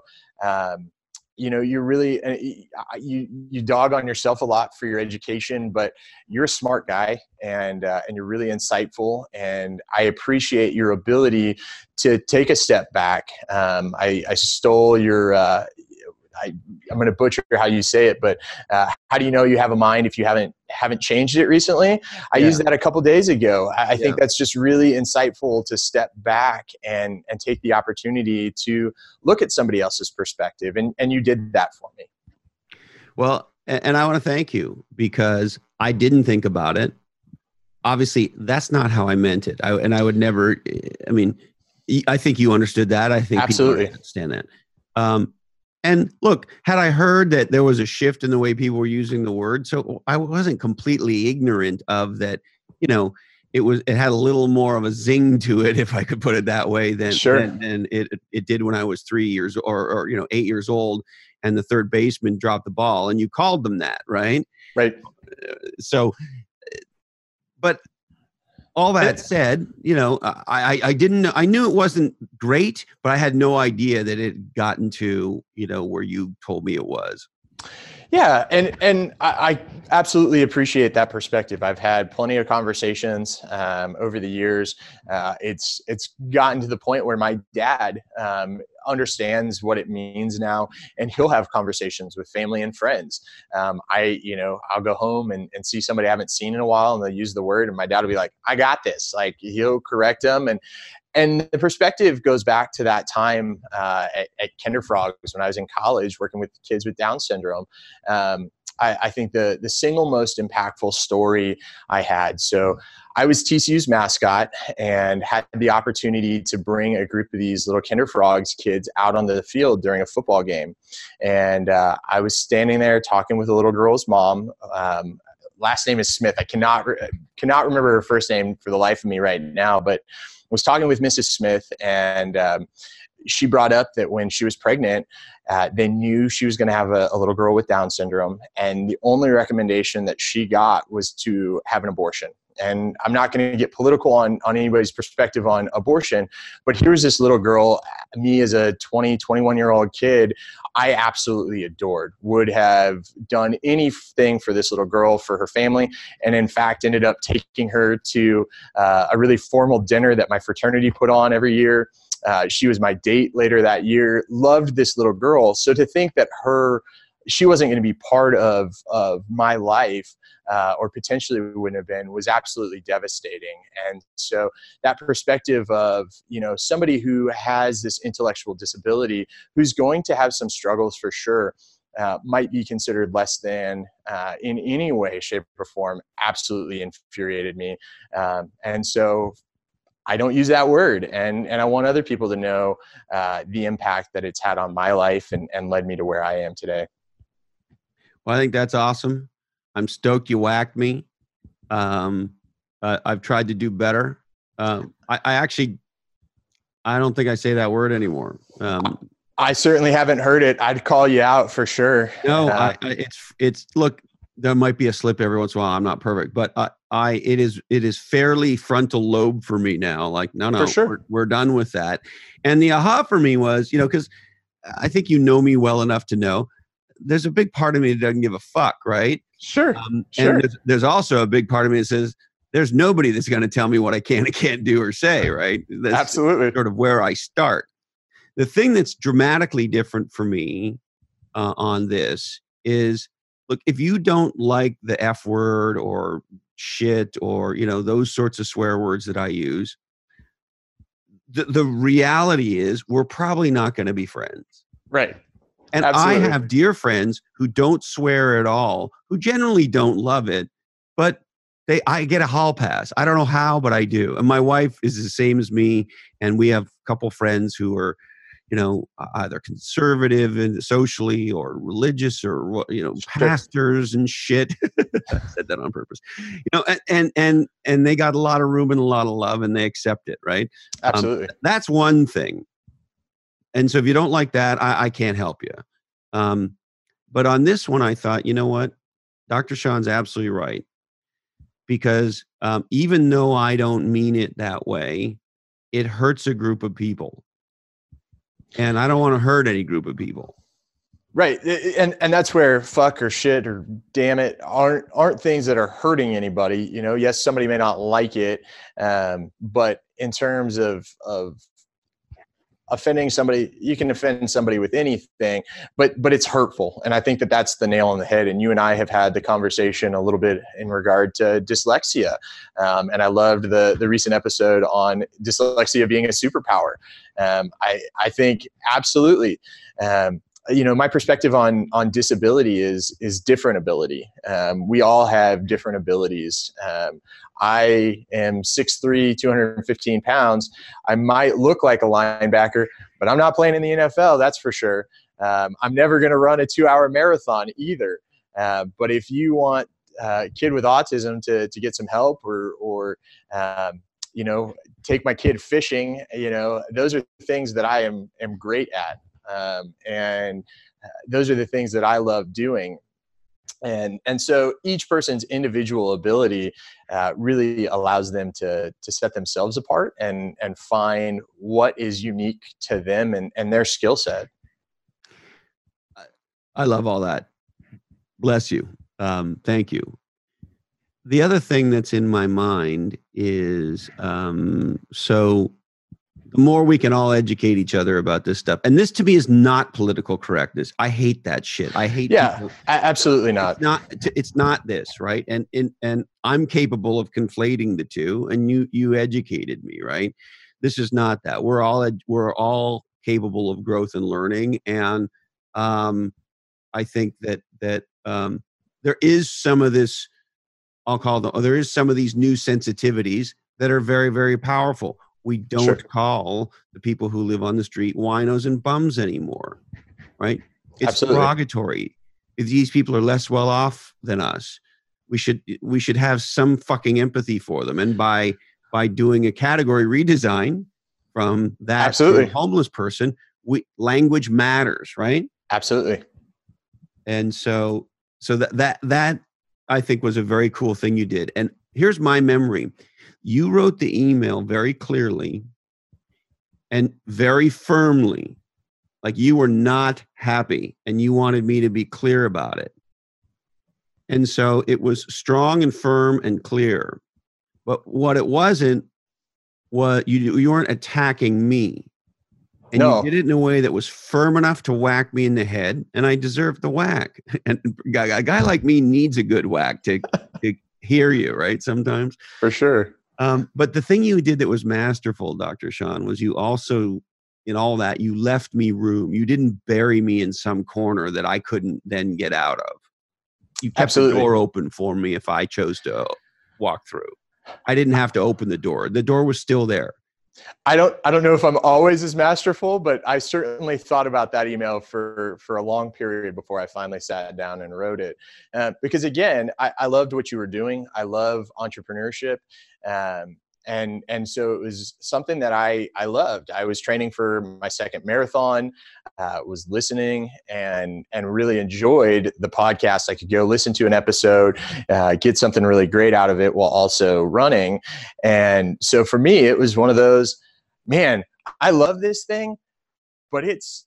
you're really, you dog on yourself a lot for your education, but you're a smart guy and you're really insightful. And I appreciate your ability to take a step back. I stole your, I'm going to butcher how you say it, but how do you know you have a mind if you haven't changed it recently? I used that a couple days ago. I think that's just really insightful to step back and take the opportunity to look at somebody else's perspective. And you did that for me. Well, and I want to thank you because I didn't think about it. Obviously, that's not how I meant it. I would never, I mean, I think you understood that. I think absolutely people understand that. And look, had I heard that there was a shift in the way people were using the word, so I wasn't completely ignorant of that, it had a little more of a zing to it, if I could put it that way, than it did when I was 3 years or 8 years old and the third baseman dropped the ball and you called them that, right? Right. So, but all that said, I didn't know, I knew it wasn't great, but I had no idea that it had gotten to, where you told me it was. Yeah. And I absolutely appreciate that perspective. I've had plenty of conversations over the years. It's gotten to the point where my dad understands what it means now, and he'll have conversations with family and friends. I'll go home and see somebody I haven't seen in a while, and they'll use the word, and my dad will be like, "I got this." Like, he'll correct them. And the perspective goes back to that time at Kinder Frogs when I was in college working with kids with Down syndrome. I think the single most impactful story I had. So I was TCU's mascot and had the opportunity to bring a group of these little Kinder Frogs kids out onto the field during a football game. And I was standing there talking with a little girl's mom. Last name is Smith. I cannot remember her first name for the life of me right now, but was talking with Mrs. Smith, and she brought up that when she was pregnant, they knew she was going to have a little girl with Down syndrome, and the only recommendation that she got was to have an abortion. And I'm not going to get political on anybody's perspective on abortion, but here's this little girl, me as a 20, 21-year-old kid, I absolutely adored, would have done anything for this little girl, for her family, and in fact ended up taking her to a really formal dinner that my fraternity put on every year. She was my date later that year, loved this little girl. So to think that she wasn't going to be part of my life or potentially wouldn't have been, was absolutely devastating. And so that perspective of, somebody who has this intellectual disability, who's going to have some struggles for sure, might be considered less than in any way, shape, or form, absolutely infuriated me. And so I don't use that word. And I want other people to know the impact that it's had on my life and led me to where I am today. Well, I think that's awesome. I'm stoked you whacked me. I've tried to do better. I don't think I say that word anymore. I certainly haven't heard it. I'd call you out for sure. No, look, there might be a slip every once in a while. I'm not perfect, but it is fairly frontal lobe for me now. Like, no, for sure. We're done with that. And the aha for me was, cause I think you know me well enough to know there's a big part of me that doesn't give a fuck, right? Sure. Sure. And there's also a big part of me that says, there's nobody that's going to tell me what I can and can't do or say, right? That's absolutely sort of where I start. The thing that's dramatically different for me on this is, look, if you don't like the F word or shit or, those sorts of swear words that I use, the reality is we're probably not going to be friends. Right. And absolutely. I have dear friends who don't swear at all, who generally don't love it, but I get a hall pass. I don't know how, but I do. And my wife is the same as me. And we have a couple friends who are, either conservative and socially or religious or, pastors and shit. I said that on purpose, and they got a lot of room and a lot of love and they accept it. Right. Absolutely. That's one thing. And so if you don't like that, I can't help you. But on this one, I thought, you know what? Dr. Sean's absolutely right. Because even though I don't mean it that way, it hurts a group of people. And I don't want to hurt any group of people. Right. And that's where fuck or shit or damn it aren't things that are hurting anybody. You know, yes, somebody may not like it. But in terms of offending somebody, you can offend somebody with anything, but it's hurtful. And I think that that's the nail on the head. And you and I have had the conversation a little bit in regard to dyslexia. And I loved the recent episode on dyslexia being a superpower. I think absolutely. You know, my perspective on disability is different ability. We all have different abilities. I am 6'3", 215 pounds. I might look like a linebacker, but I'm not playing in the NFL, that's for sure. I'm never going to run a 2-hour marathon either. But if you want a kid with autism to get some help or you know, take my kid fishing, you know, those are things that I am great at. And those are the things that I love doing. And so each person's individual ability really allows them to set themselves apart and find what is unique to them and their skill set. I love all that. Bless you. Thank you. The other thing that's in my mind is so the more we can all educate each other about this stuff. And this to me is not political correctness. I hate that shit. I hate people. Absolutely not. It's not this, right? And I'm capable of conflating the two, and you educated me, right? This is not that. We're all capable of growth and learning. And I think that there is some of this, there is some of these new sensitivities that are very, very powerful. We don't call the people who live on the street winos and bums anymore, right? It's derogatory. If these people are less well off than us, we should have some fucking empathy for them. And by doing a category redesign from that to a homeless person, language matters, right? Absolutely. And so that I think was a very cool thing you did. And here's my memory. You wrote the email very clearly and very firmly, like you were not happy and you wanted me to be clear about it. And so it was strong and firm and clear. But what it wasn't was you weren't attacking me. And you did it in a way that was firm enough to whack me in the head, and I deserved the whack. And a guy like me needs a good whack to hear you, right? Sometimes. For sure. But the thing you did that was masterful, Dr. Sean, was you also, in all that, you left me room. You didn't bury me in some corner that I couldn't then get out of. You kept the door open for me if I chose to walk through. I didn't have to open the door. The door was still there. I don't know if I'm always as masterful, but I certainly thought about that email for a long period before I finally sat down and wrote it. Because again, I loved what you were doing. I love entrepreneurship. And so it was something that I loved. I was training for my second marathon, was listening and really enjoyed the podcast. I could go listen to an episode, get something really great out of it while also running. And so for me, it was one of those, man, I love this thing, but it's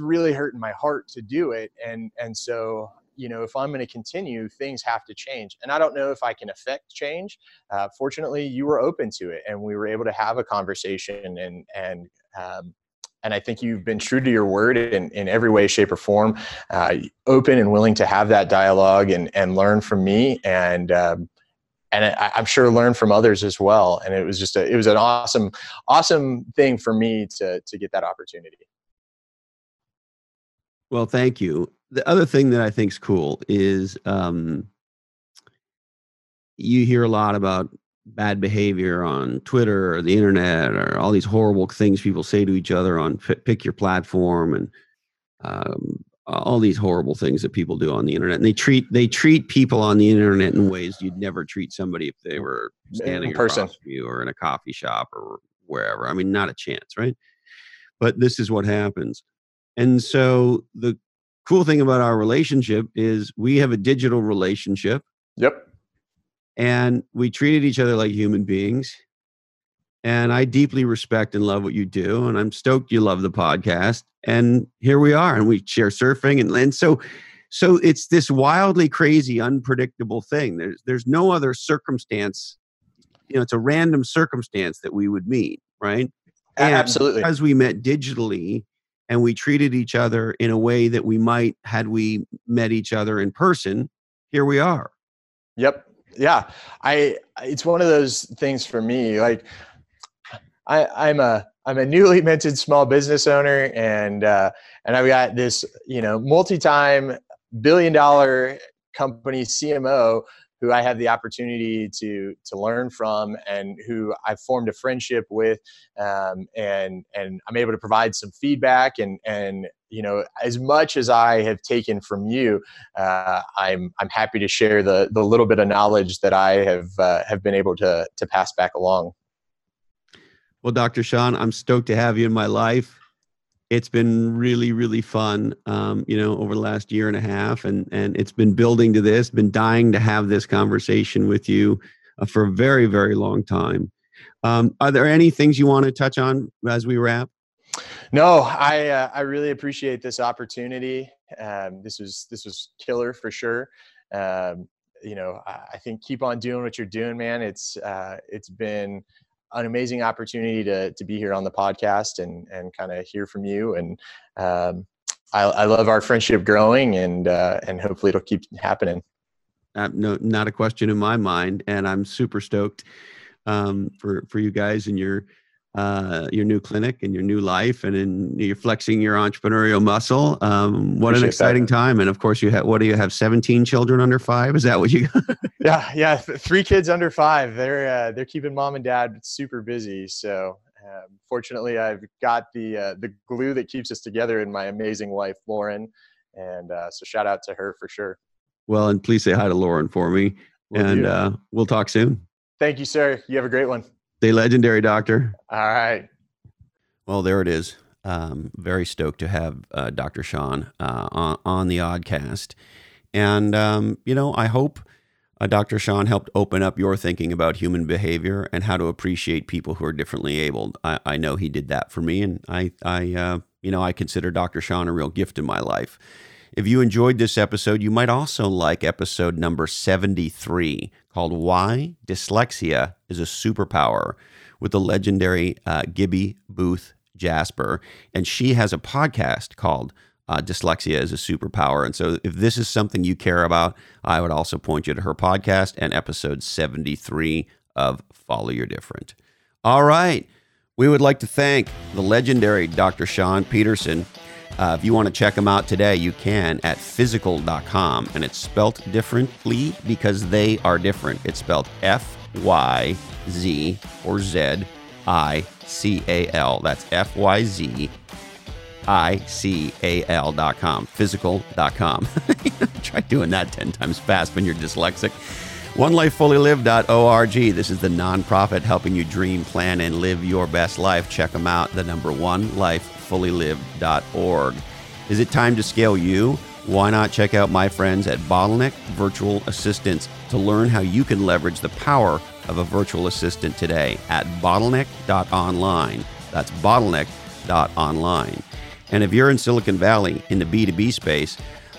really hurting my heart to do it. And so, you know, if I'm going to continue, things have to change. And I don't know if I can affect change. Fortunately, you were open to it and we were able to have a conversation and I think you've been true to your word in every way, shape or form, open and willing to have that dialogue and learn from me and I'm sure learn from others as well. And it was just an awesome thing for me to get that opportunity. Well, thank you. The other thing that I think is cool is you hear a lot about bad behavior on Twitter or the internet or all these horrible things people say to each other on pick your platform and all these horrible things that people do on the internet. And they treat people on the internet in ways you'd never treat somebody if they were standing across from you or in a coffee shop or wherever. I mean, not a chance, right? but this is what happens. And so the cool thing about our relationship is we have a digital relationship. Yep. And we treated each other like human beings. And I deeply respect and love what you do. And I'm stoked you love the podcast. And here we are. And we share surfing. And so it's this wildly crazy, unpredictable thing. There's no other circumstance. You know, it's a random circumstance that we would meet, right? And absolutely. Because we met digitally and we treated each other in a way that we might had we met each other in person, here we are. Yep. Yeah. It's one of those things for me, like I'm a newly minted small business owner, and I've got this, you know, multi-time billion-dollar company CMO who I have the opportunity to learn from and who I've formed a friendship with, and I'm able to provide some feedback and you know, as much as I have taken from you, I'm happy to share the little bit of knowledge that I have been able to pass back along. Well, Dr. Sean, I'm stoked to have you in my life. It's been really, really fun, you know, over the last year and a half, and it's been building to this, been dying to have this conversation with you for a very, very long time. Are there any things you want to touch on as we wrap? No, I really appreciate this opportunity. This was killer for sure. You know, I think keep on doing what you're doing, man. It's been an amazing opportunity to be here on the podcast and kind of hear from you. And I love our friendship growing, and hopefully it'll keep happening. No, not a question in my mind. And I'm super stoked for you guys and your new clinic and your new life, and in you're flexing your entrepreneurial muscle. What an exciting time. And of course you have, what do you have? 17 children under 5? Is that what you got? Yeah. 3 kids under 5. They're keeping mom and dad super busy. So, fortunately I've got the glue that keeps us together in my amazing wife, Lauren. And, so shout out to her for sure. Well, and please say hi to Lauren for me. We'll talk soon. Thank you, sir. You have a great one. The legendary doctor. All right. Well, there it is. Very stoked to have Dr. Sean on the Oddcast. And, you know, I hope Dr. Sean helped open up your thinking about human behavior and how to appreciate people who are differently abled. I know he did that for me. And I consider Dr. Sean a real gift in my life. If you enjoyed this episode, you might also like episode number 73, called Why Dyslexia is a Superpower, with the legendary Gibby Booth Jasper. And she has a podcast called Dyslexia is a Superpower. And so if this is something you care about, I would also point you to her podcast and episode 73 of Follow Your Different. All right. We would like to thank the legendary Dr. Sean Peterson. If you want to check them out today, you can at physical.com, and it's spelt differently because they are different. It's spelled FYZICAL. That's FYZICAL.com, physical.com. Try doing that 10 times fast when you're dyslexic. OneLifeFullyLived.org. This is the nonprofit helping you dream, plan, and live your best life. Check them out. The number OneLifeFullyLived.org. Is it time to scale you? Why not check out my friends at Bottleneck Virtual Assistants to learn how you can leverage the power of a virtual assistant today at bottleneck.online. That's bottleneck.online. And if you're in Silicon Valley in the B2B space,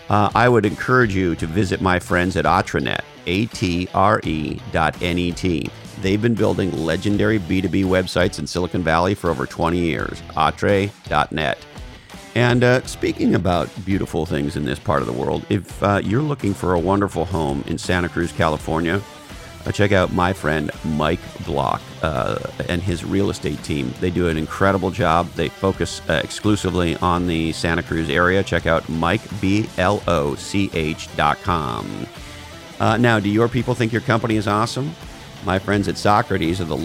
I would encourage you to visit my friends at AtreNet, ATRE.net. They've been building legendary B2B websites in Silicon Valley for over 20 years, Atre.net. And speaking about beautiful things in this part of the world, if you're looking for a wonderful home in Santa Cruz, California, check out my friend Mike Block and his real estate team. They do an incredible job. They focus exclusively on the Santa Cruz area. Check out MikeBloch.com. Now, do your people think your company is awesome? My friends at Socrates are the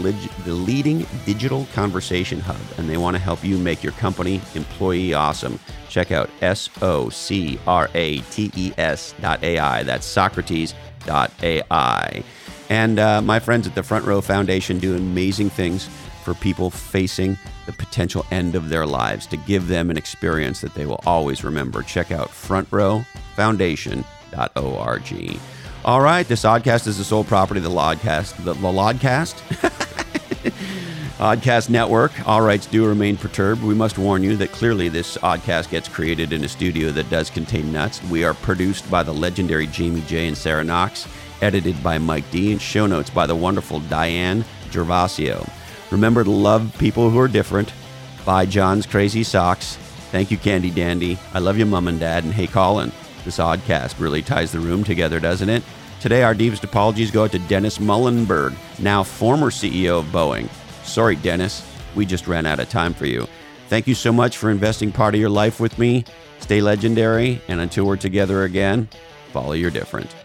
leading digital conversation hub, and they want to help you make your company employee awesome. Check out SOCRATES.ai. That's Socrates.ai. And my friends at the Front Row Foundation do amazing things for people facing the potential end of their lives, to give them an experience that they will always remember. Check out frontrowfoundation.org. All right, this oddcast is the sole property of the Oddcast Network. All rights do remain perturbed. We must warn you that clearly this oddcast gets created in a studio that does contain nuts. We are produced by the legendary Jamie J. and Sarah Knox, edited by Mike D., and show notes by the wonderful Diane Gervasio. Remember to love people who are different. Buy John's crazy socks. Thank you, Candy Dandy. I love you, Mom and Dad. And hey, Colin, this oddcast really ties the room together, doesn't it? Today, our deepest apologies go out to Dennis Mullenberg, now former CEO of Boeing. Sorry, Dennis, we just ran out of time for you. Thank you so much for investing part of your life with me. Stay legendary, and until we're together again, follow your different.